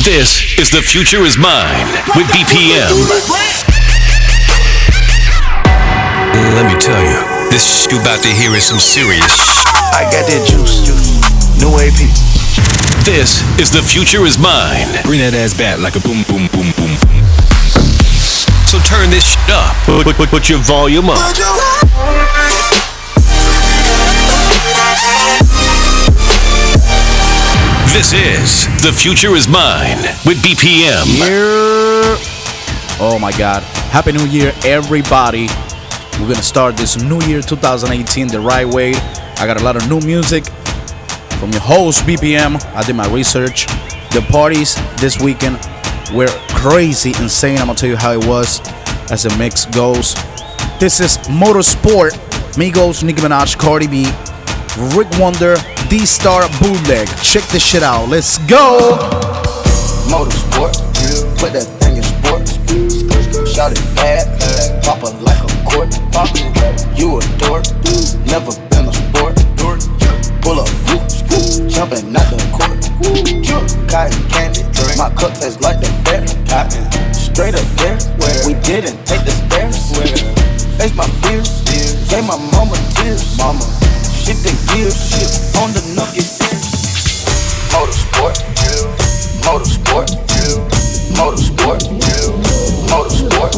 This is The Future Is Mine with BPM. Let me tell you, this shit you about to hear is some serious. I got that juice, new AP. This is The Future Is Mine. Bring that ass back like a boom, boom, boom, boom. So turn this shit up. Put your volume up. This is The Future Is Mine with BPM. Yeah. Oh my God. Happy New Year, everybody. We're going to start this New Year 2018 the right way. I got a lot of new music from your host, BPM. I did my research. The parties this weekend were crazy, insane. I'm going to tell you how it was as the mix goes. This is Motorsport, Migos, Nicki Minaj, Cardi B, Rick Wonder, D Star bootleg. Check this shit out. Let's go. Motorsport, put that thing in sports. Shout it bad, pop it like a court. Pop it, you a dork, never been a sport. Pull up, jumping out the court. Cotton candy, my cup tastes like the fair. Straight up there, we didn't take the stairs. Face my fears, gave my mama tears. Mama. Shit the gear, shit on the nuggets. Motorsport, motorsport, motorsport, motorsport,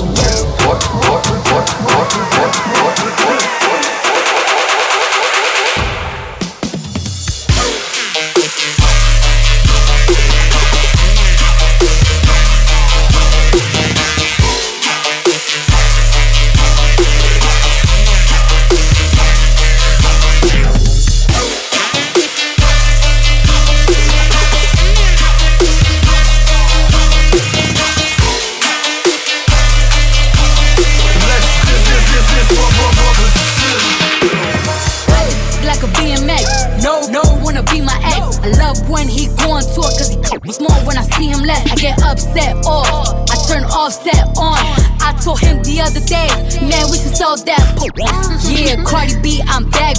yeah, Cardi B, I'm back.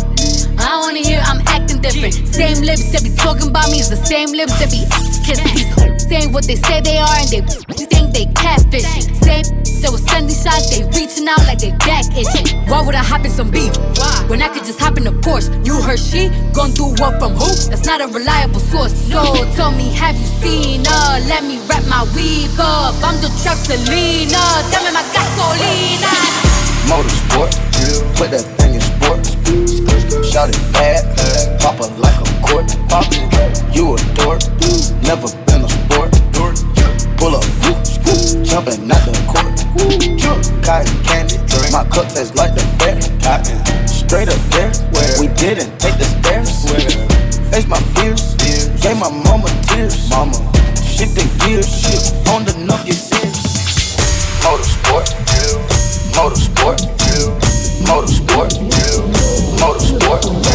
I wanna hear I'm acting different. Same lips that be talking about me is the same lips that be kissing me. Saying what they say they are and they think they catfish. Same that was sending shots, they reaching out like they back itch. Why would I hop in some beef when I could just hop in a Porsche? You heard she gon' do what from who? That's not a reliable source. So tell me, have you seen her? Let me wrap my weave up. I'm the trap Selena. Dame my gasolina. Motorsport, put that thing in sports. Shout it bad, pop it like a court. Pop it, you a dork, never been a sport. Pull up, jumping out the court. Cotton candy, my cup tastes like the fair. Straight up there, we didn't take the stairs. Face my fears, gave my mama tears. Mama, shit the gear, shit on the nuggets. Motorsport, motorsport, motorsport, motorsport, motorsport.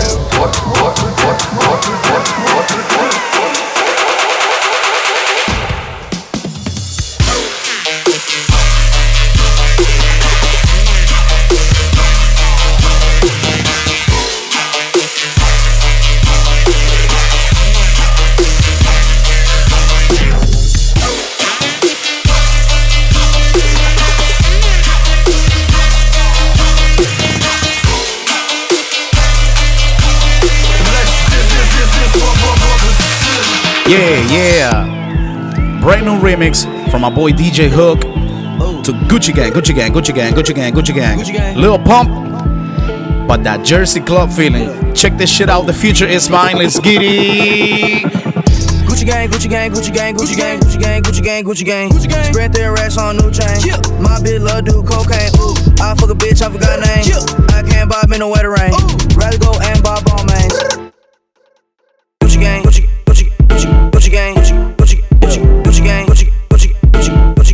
Yeah. Brand new remix from my boy DJ Hook to Gucci Gang, Gucci Gang, Gucci Gang, Gucci Gang, Gucci Gang, Gucci Gang. Lil Pump, but that Jersey club feeling. Check this shit out. The future is mine. Let's get it. Gucci Gang, Gucci Gang, Gucci Gang, Gucci Gang, Gucci Gang, Gucci Gang, Gucci Gang, Gucci Gang. Spread their ass on new chain. My bitch love do cocaine. I fuck a bitch, I forgot name. I can't bob in the wetter rain. Rather go and bob all mains. Gucci Gang, Gucci Gang. Gucci gang, Gucci gang, Gucci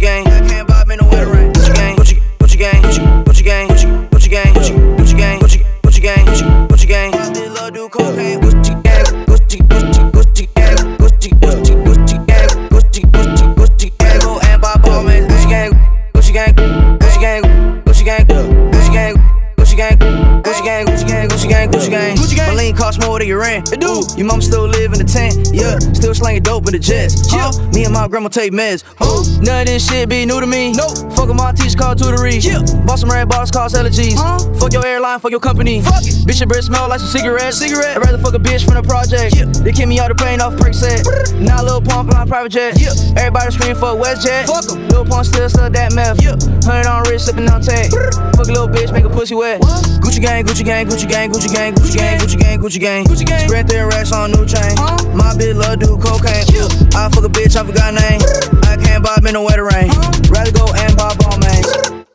gang. I can't bob in the wetter rain. Gucci gang, Gucci gang, Gucci gang, Gucci gang, Gucci gang, Gucci gang, Gucci gang. I still love do cocaine. Gucci gang, Gucci, Gucci, Gucci gang, Gucci, Gucci, Gucci gang, Gucci, Gucci, Gucci gang. Go and bob all men. Gucci gang, Gucci gang, Gucci gang, Gucci gang, Gucci gang, Gucci gang, Gucci gang, Gucci gang, Gucci gang, Gucci gang. My lean costs more than your rent. It do. Your mom still live in the tent, yeah. Still slanging dope in the jets, huh? Me and my grandma take meds, ooh. None of this shit be new to me, nope. Fuckin' my teacher called tutory, yeah. Bought some red bars, called allergies, huh? Fuck your airline, fuck your company, fuck it. Bitch, your breath smell like some cigarettes, cigarette. I'd rather fuck a bitch from the project, yeah. They kick me out the pain off prick set. Now Lil Pump flying private jet, yeah. Everybody scream fuck WestJet, fuck em. Lil Pump still sell that meth, yeah. 100 on wrist, sippin' on tech. Fuck a little bitch, make a pussy wet. What? Gucci gang, Gucci gang, Gucci gang, Gucci gang, Gucci gang, Gucci gang, Gucci gang, Gucci gang. Spread their racks on new chain. Huh? My bitch love do cocaine. Yeah. I fuck a bitch, I forgot name. I can't bob in the wetter rain. Rather go and bob all mains.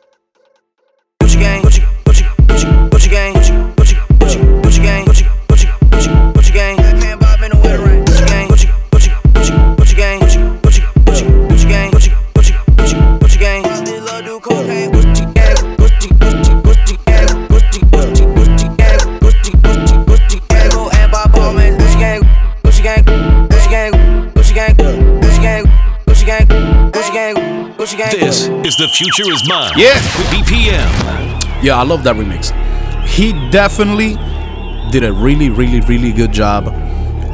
Gucci gang, Gucci, Gucci, Gucci, Gucci gang, Gucci, Gucci, Gucci, Gucci gang, Gucci, Gucci, Gucci, Gucci gang. I can't bob in the wetter rain. Gucci gang, Gucci, Gucci, Gucci, Gucci gang, Gucci, Gucci, Gucci, Gucci gang, Gucci, Gucci, Gucci, Gucci gang. My bitch love do cocaine. Gucci gang, Gucci, Gucci, Gucci gang, Gucci, Gucci. This is The Future Is Mine. Yeah, with BPM. Yeah, I love that remix. He definitely did a really, really, really good job.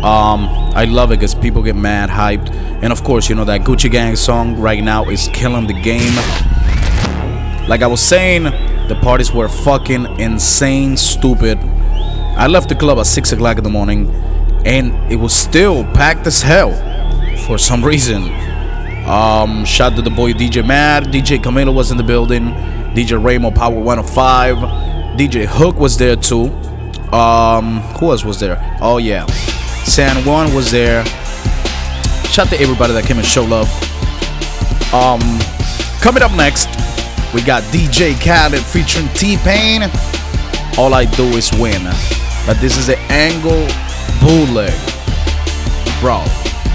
I love it because people get mad, hyped. And of course, you know, that Gucci Gang song right now is killing the game. Like I was saying, the parties were fucking insane, stupid. I left the club at 6 o'clock in the morning, and it was still packed as hell for some reason. Shout out to the boy DJ Mad. DJ Camilo was in the building. DJ Raymo, Power 105. DJ Hook was there too. Who else was there? Oh yeah, San Juan was there. Shout out to everybody that came and showed love. Coming up next, we got DJ Cabot featuring T-Pain. All I Do Is Win. But this is an angle bootleg. Bro,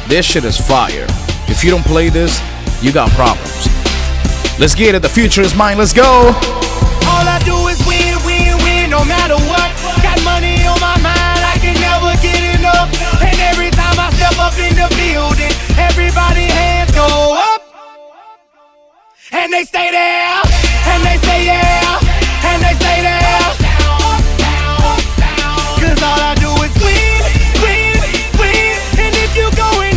this shit is fire. If you don't play this, you got problems. Let's get it. The future is mine. Let's go. All I do is win, win, win, no matter what. Got money on my mind, I can never get enough. And every time I step up in the building, everybody hands go up. And they stay there. And they say yeah. And they stay there. Up, down, up, down. Cause all I do is win, win, win. And if you go in,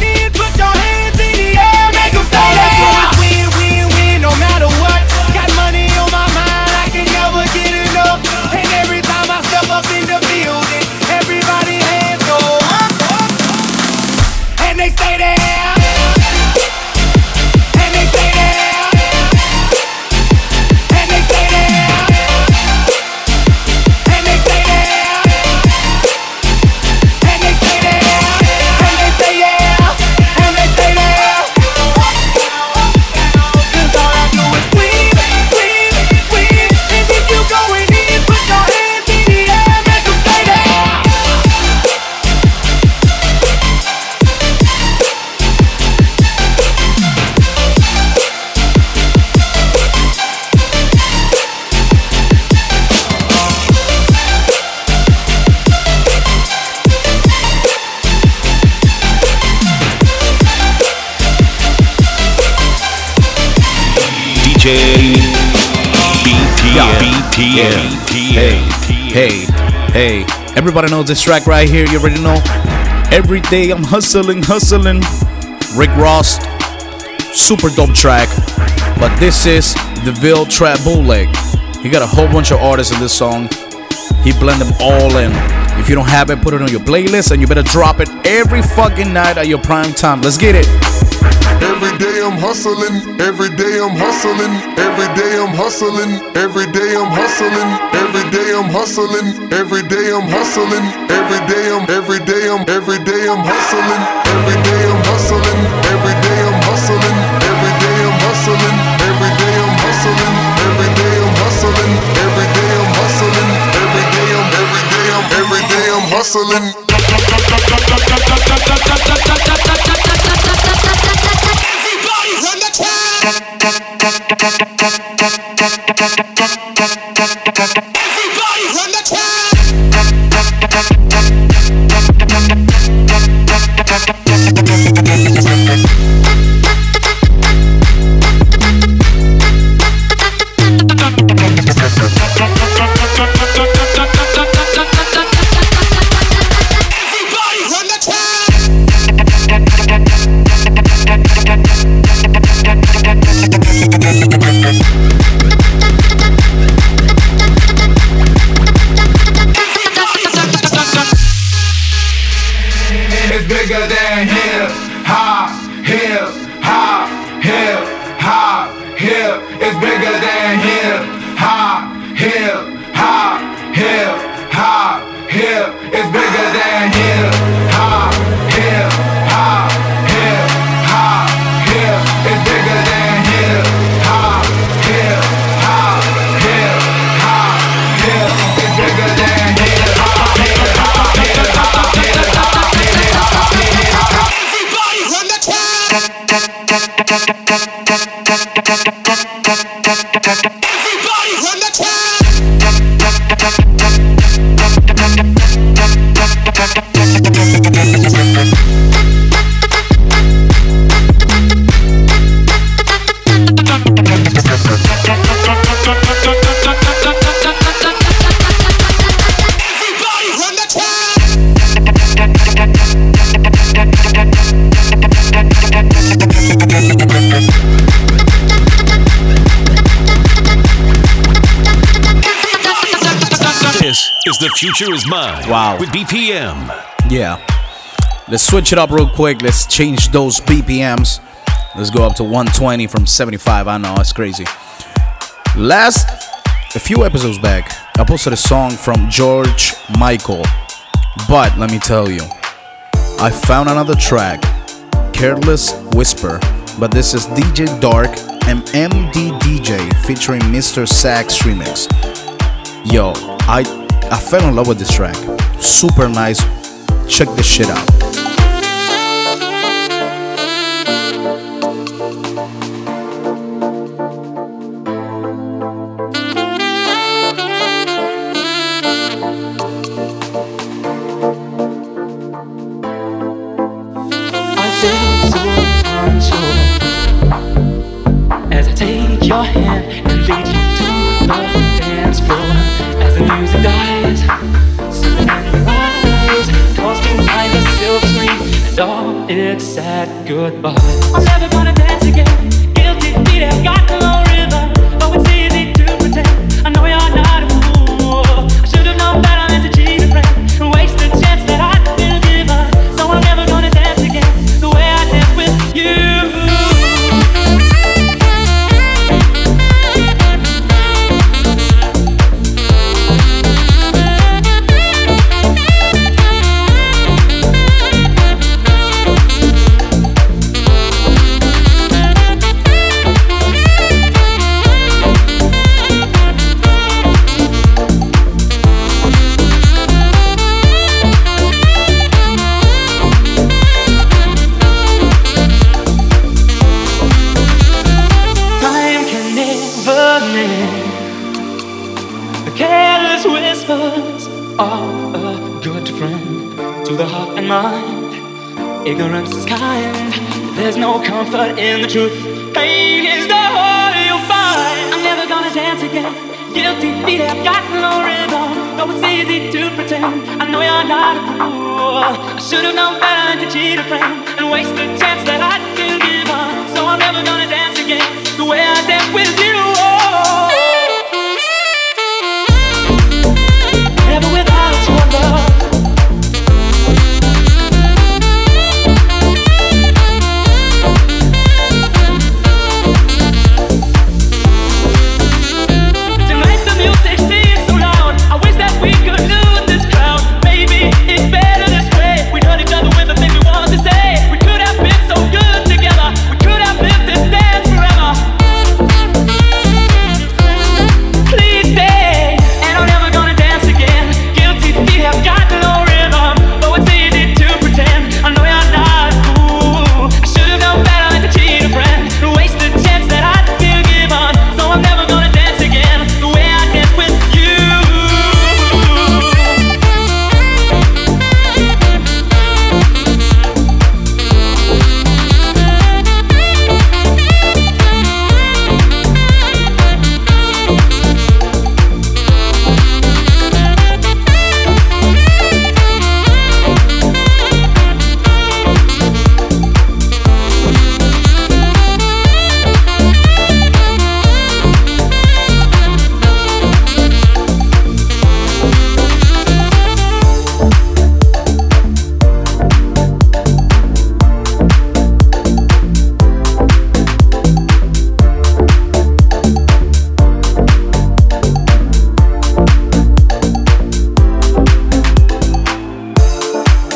Hey, everybody knows this track right here. You already know. Every day I'm hustling. Rick Ross, super dope track. But this is the Ville Trap Bootleg. You got a whole bunch of artists in this song. He blend them all in. If you don't have it, put it on your playlist, and you better drop it every fucking night at your prime time. Let's get it. Every day I'm hustling, every day I'm hustling, every day I'm hustling, every day I'm hustling, every day I'm hustling, every day I'm hustling, every day I'm hustling, every day I'm hustling, every day I'm hustling, every day I'm hustling, every day I'm hustling, every day I'm hustling, every day I'm hustling, every day I'm hustling. Everybody run the track. Everybody run the track. Everybody run the track. The future is mine. Wow. With BPM. Yeah. Let's switch it up real quick. Let's change those BPMs. Let's go up to 120 from 75. I know, it's crazy. A few episodes back, I posted a song from George Michael. But let me tell you, I found another track, Careless Whisper. But this is DJ Dark and MD DJ featuring Mr. Sax remix. Yo, I fell in love with this track. Super nice. Check this shit out. I feel so unsure as I take your hand and lead you to the dance floor. As the music dies, Selena lies, tossed by the silver screen, and all it said goodbye. I'll never wanna dance again. Guilty feet have got no rhythm, but it's easy to pretend. I know you're not a fool. I should have known better than to cheat a friend and waste the chance that I've been given. So I'm never gonna dance again the way I danced with you. Ignorance is kind. There's no comfort in the truth. Pain is the whole you'll find. I'm never gonna dance again. Guilty feet have got no rhythm. Though it's easy to pretend, I know you're not a fool. I should've known better than to cheat a friend and waste the chance that I'd been given. So I'm never gonna dance again the way I danced with you. Oh. Never without your love.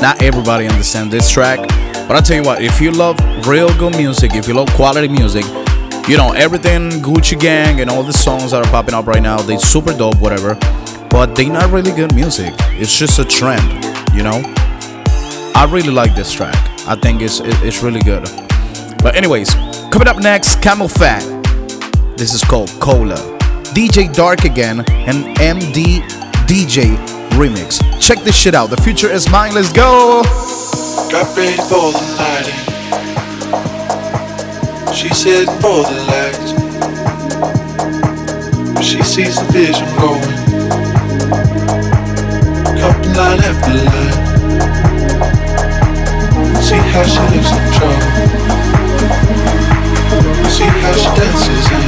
Not everybody understands this track, but I tell you what, if you love real good music, if you love quality music, you know, everything Gucci Gang and all the songs that are popping up right now, they super dope, whatever, but they not really good music. It's just a trend, you know. I really like this track. I think it's really good. But anyways, coming up next, CamelPhat. This is called Cola. DJ Dark again and MD DJ remix. Check this shit out. The future is mine. Let's go. Got paid for the lighting. She's heading for the lights. She sees the vision going. Couple line after line. See how she lives in trouble. See how she dances in.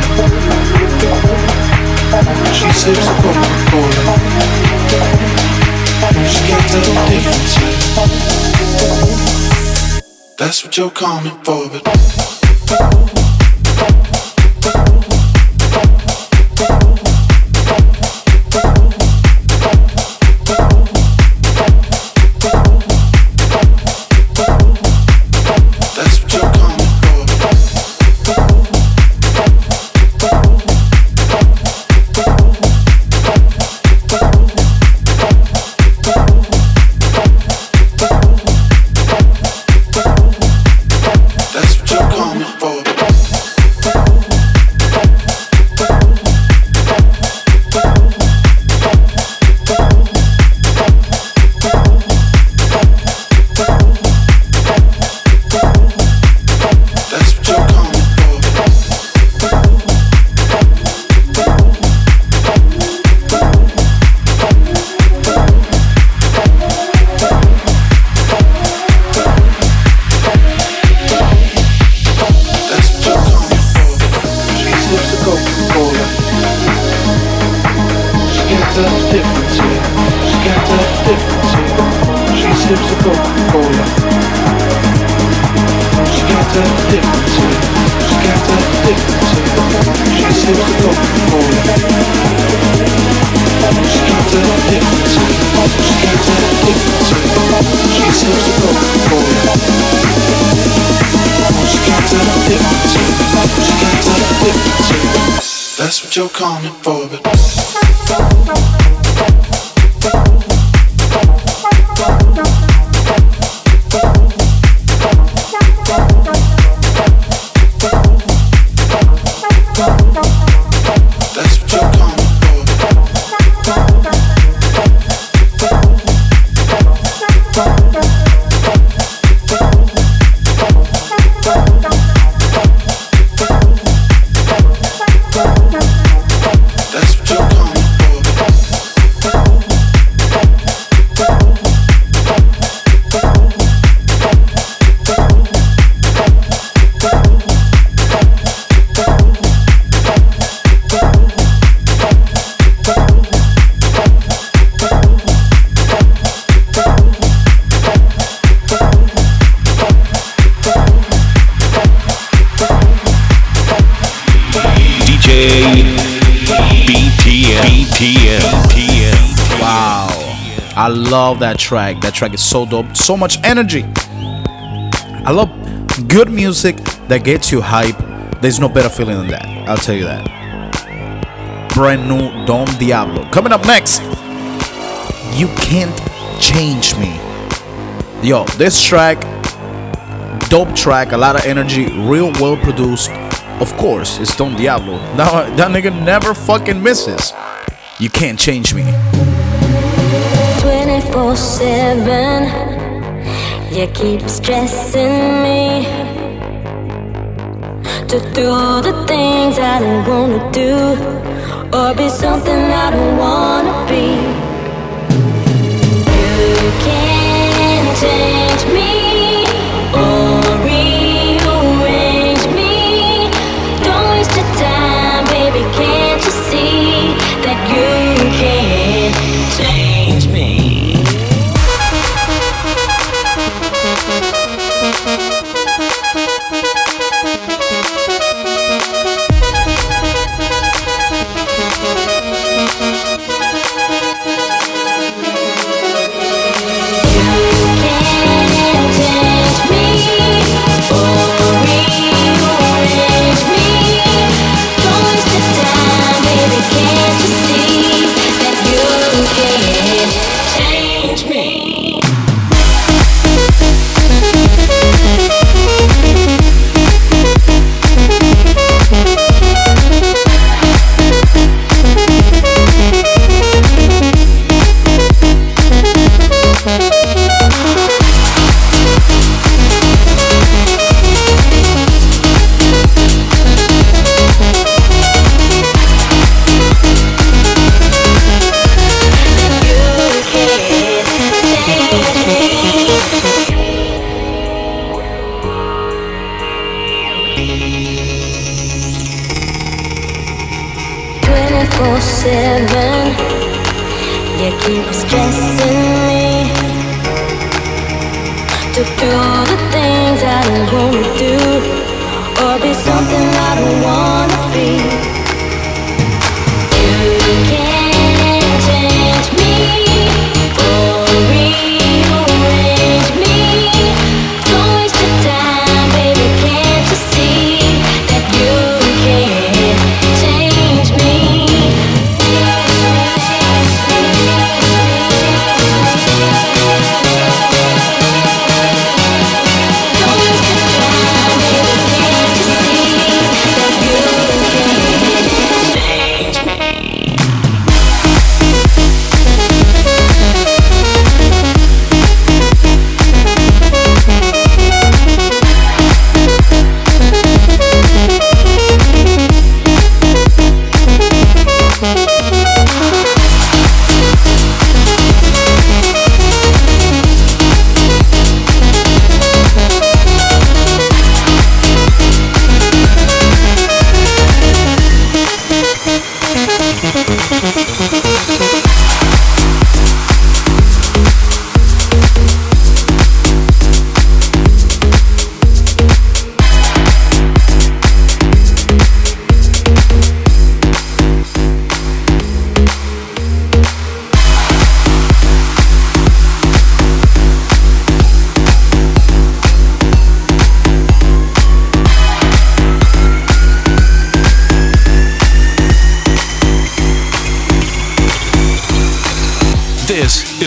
She sips a Coca-Cola. She can't tell the difference yet. That's what you're coming for, but that track. That track is so dope. So much energy. I love good music that gets you hype. There's no better feeling than that. I'll tell you that. Brand new Dom Diablo. Coming up next, You Can't Change Me. Yo, this track, dope track, a lot of energy, real well produced. Of course, it's Dom Diablo. That nigga never fucking misses. You Can't Change Me. 24/7, you keep stressing me to do the things I don't wanna do, or be something I don't wanna be. You can't change me or rearrange me. Don't waste your time, baby, can't you see that you can't change me? You can't 24/7, you keep stressing me to do the things I don't wanna do, or be something I don't wanna be. You can't change me or rearrange me. Don't waste your time, baby, can't you see that you can't change me?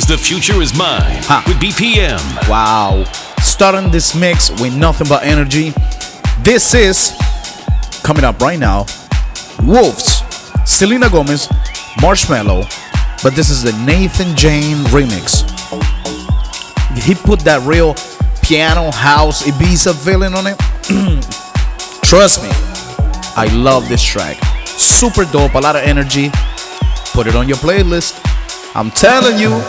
The future is mine with BPM. Wow. Starting this mix with nothing but energy. This is coming up right now. Wolves, Selena Gomez, Marshmello. But this is the Nathan Jane remix. He put that real piano house Ibiza feeling on it. Trust me, I love this track. Super dope, a lot of energy. Put it on your playlist. I'm telling you.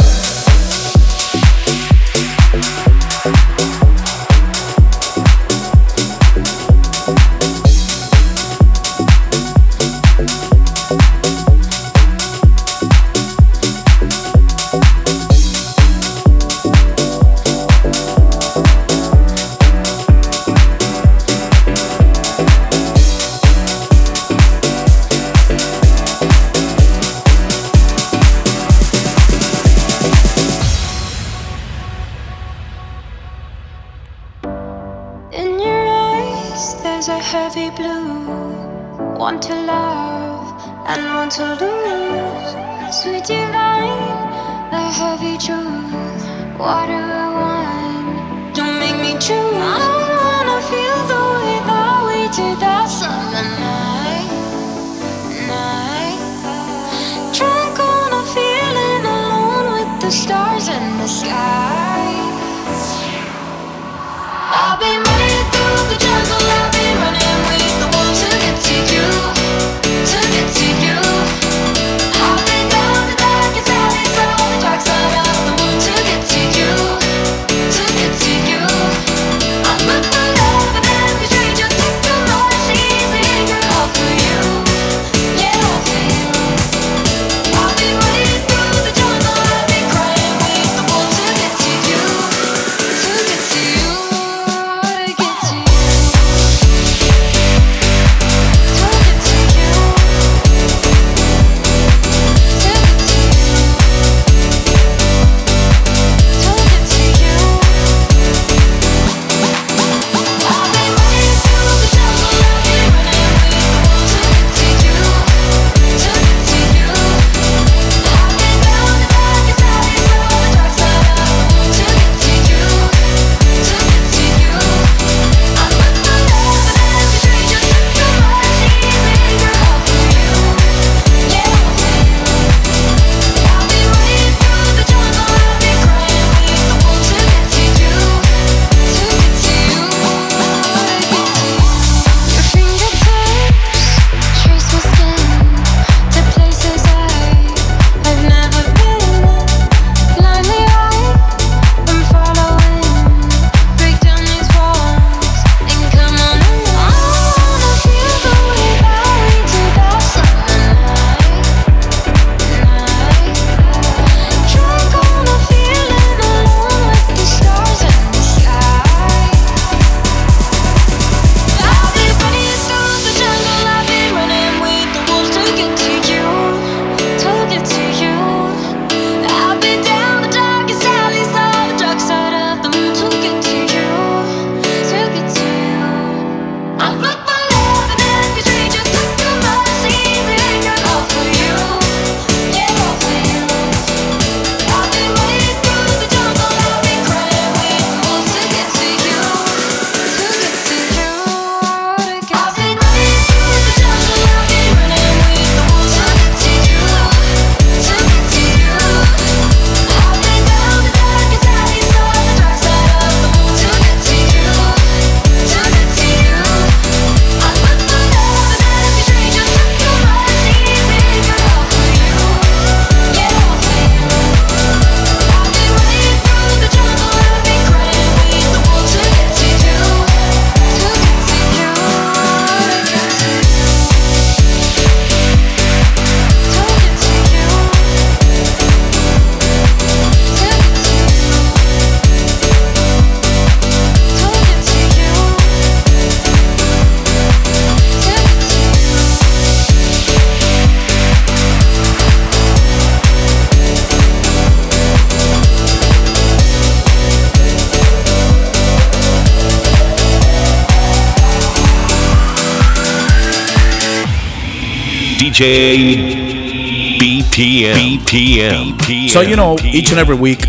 DJ BPM. So you know, each and every week,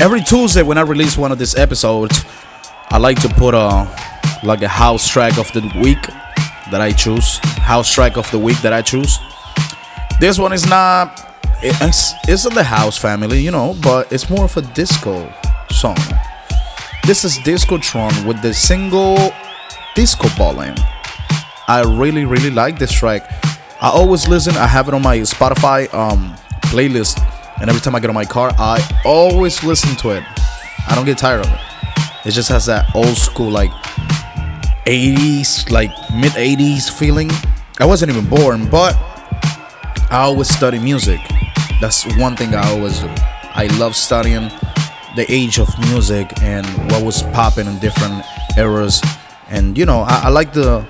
every Tuesday when I release one of these episodes, I like to put like a house track of the week that I choose. This one is not. It's in the house family, you know, but it's more of a disco song. This is Disco Tron with the single Disco Ballin'. I really like this track. I always listen. I have it on my Spotify playlist, and every time I get on my car, I always listen to it. I don't get tired of it. It just has that old school, like 80s, like mid 80s feeling. I wasn't even born, but I always study music. That's one thing I always do. I love studying the age of music and what was popping in different eras. And you know, I like to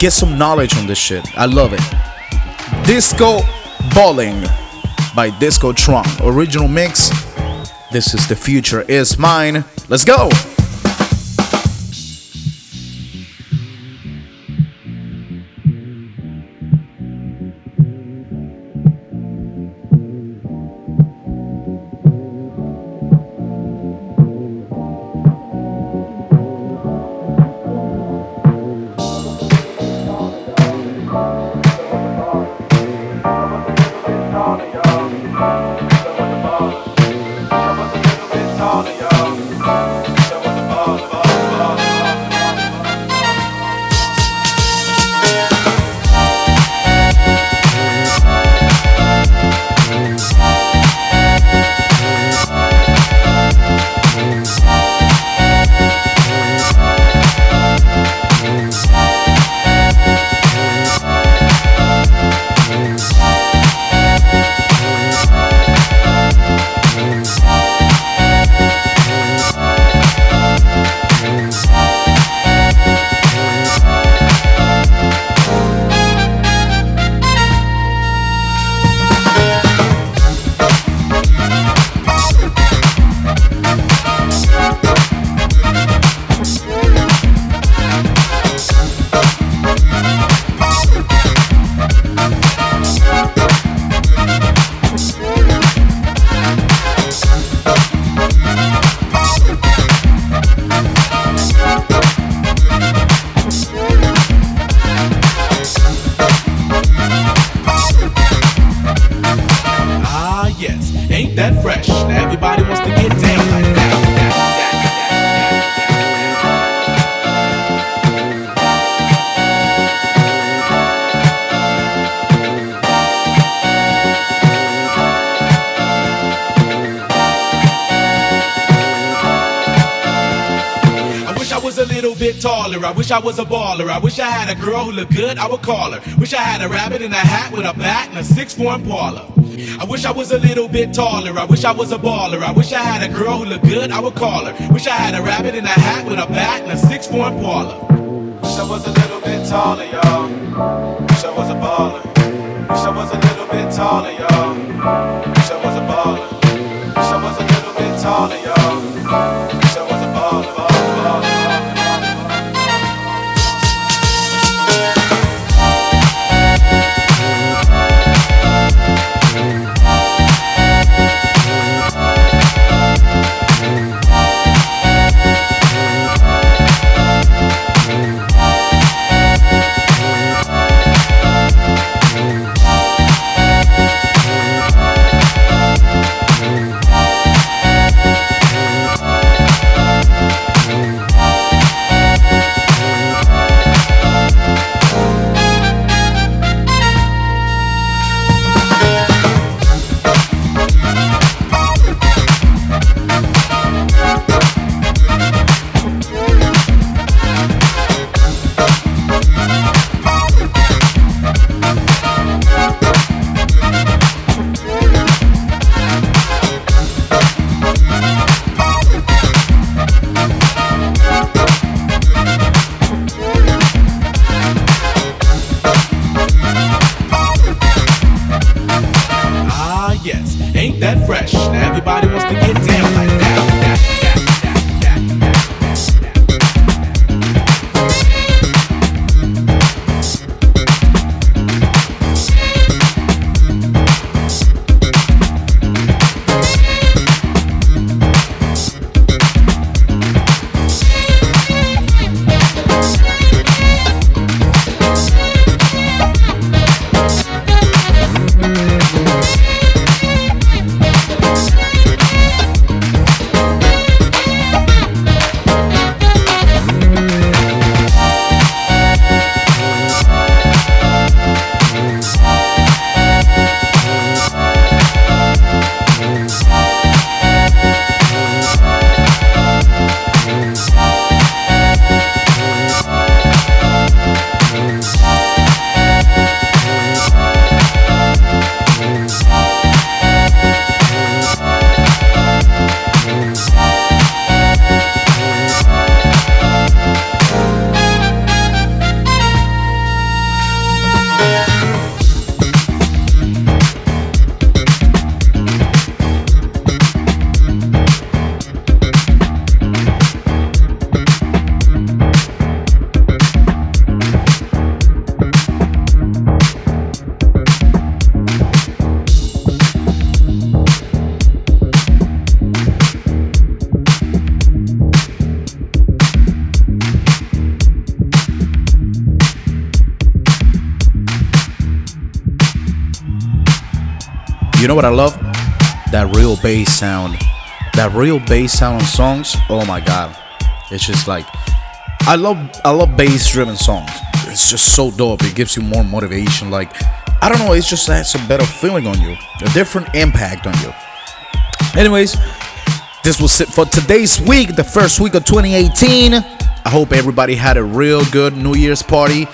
get some knowledge on this shit. I love it. Disco Ballin' by Disco Tron. Original mix. This is The Future Is Mine. Let's go. I wish I was a baller. I wish I had a girl who looked good, I would call her. Wish I had a rabbit in a hat with a bat and a 6-4 Impala. I wish I was a little bit taller. I wish I was a baller. I wish I had a girl who looked good, I would call her. Wish I had a rabbit in a hat with a bat and a 6-4 Impala. Wish I was a little bit taller, y'all. Wish I was a baller. Wish I was a little bit taller, y'all. Wish I was a baller. Wish I was a little bit taller, y'all. Wish I was a baller, baller, baller. You know what I love? That real bass sound. That real bass sound on songs. Oh my god. It's just like I love bass driven songs. It's just so dope. It gives you more motivation. Like, I don't know, it just has a better feeling on you, a different impact on you. Anyways, this was it for today's week, the first week of 2018. I hope everybody had a real good New Year's party.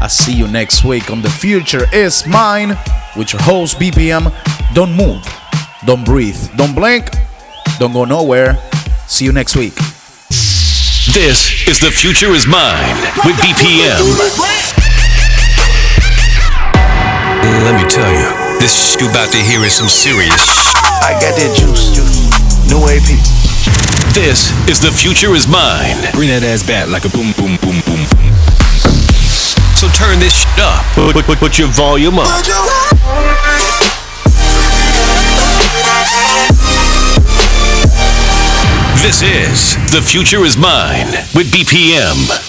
I'll see you next week on The Future Is Mine with your host BPM. Don't move, don't breathe, don't blink, don't go nowhere. See you next week. This is The Future Is Mine with BPM. Let me tell you, this shit you about to hear is some serious. I got that juice. New AP. This is The Future Is Mine. Bring that ass back like a boom, boom, boom, boom. So turn this shit up. Put your volume up. This is The Future Is Mine with BPM.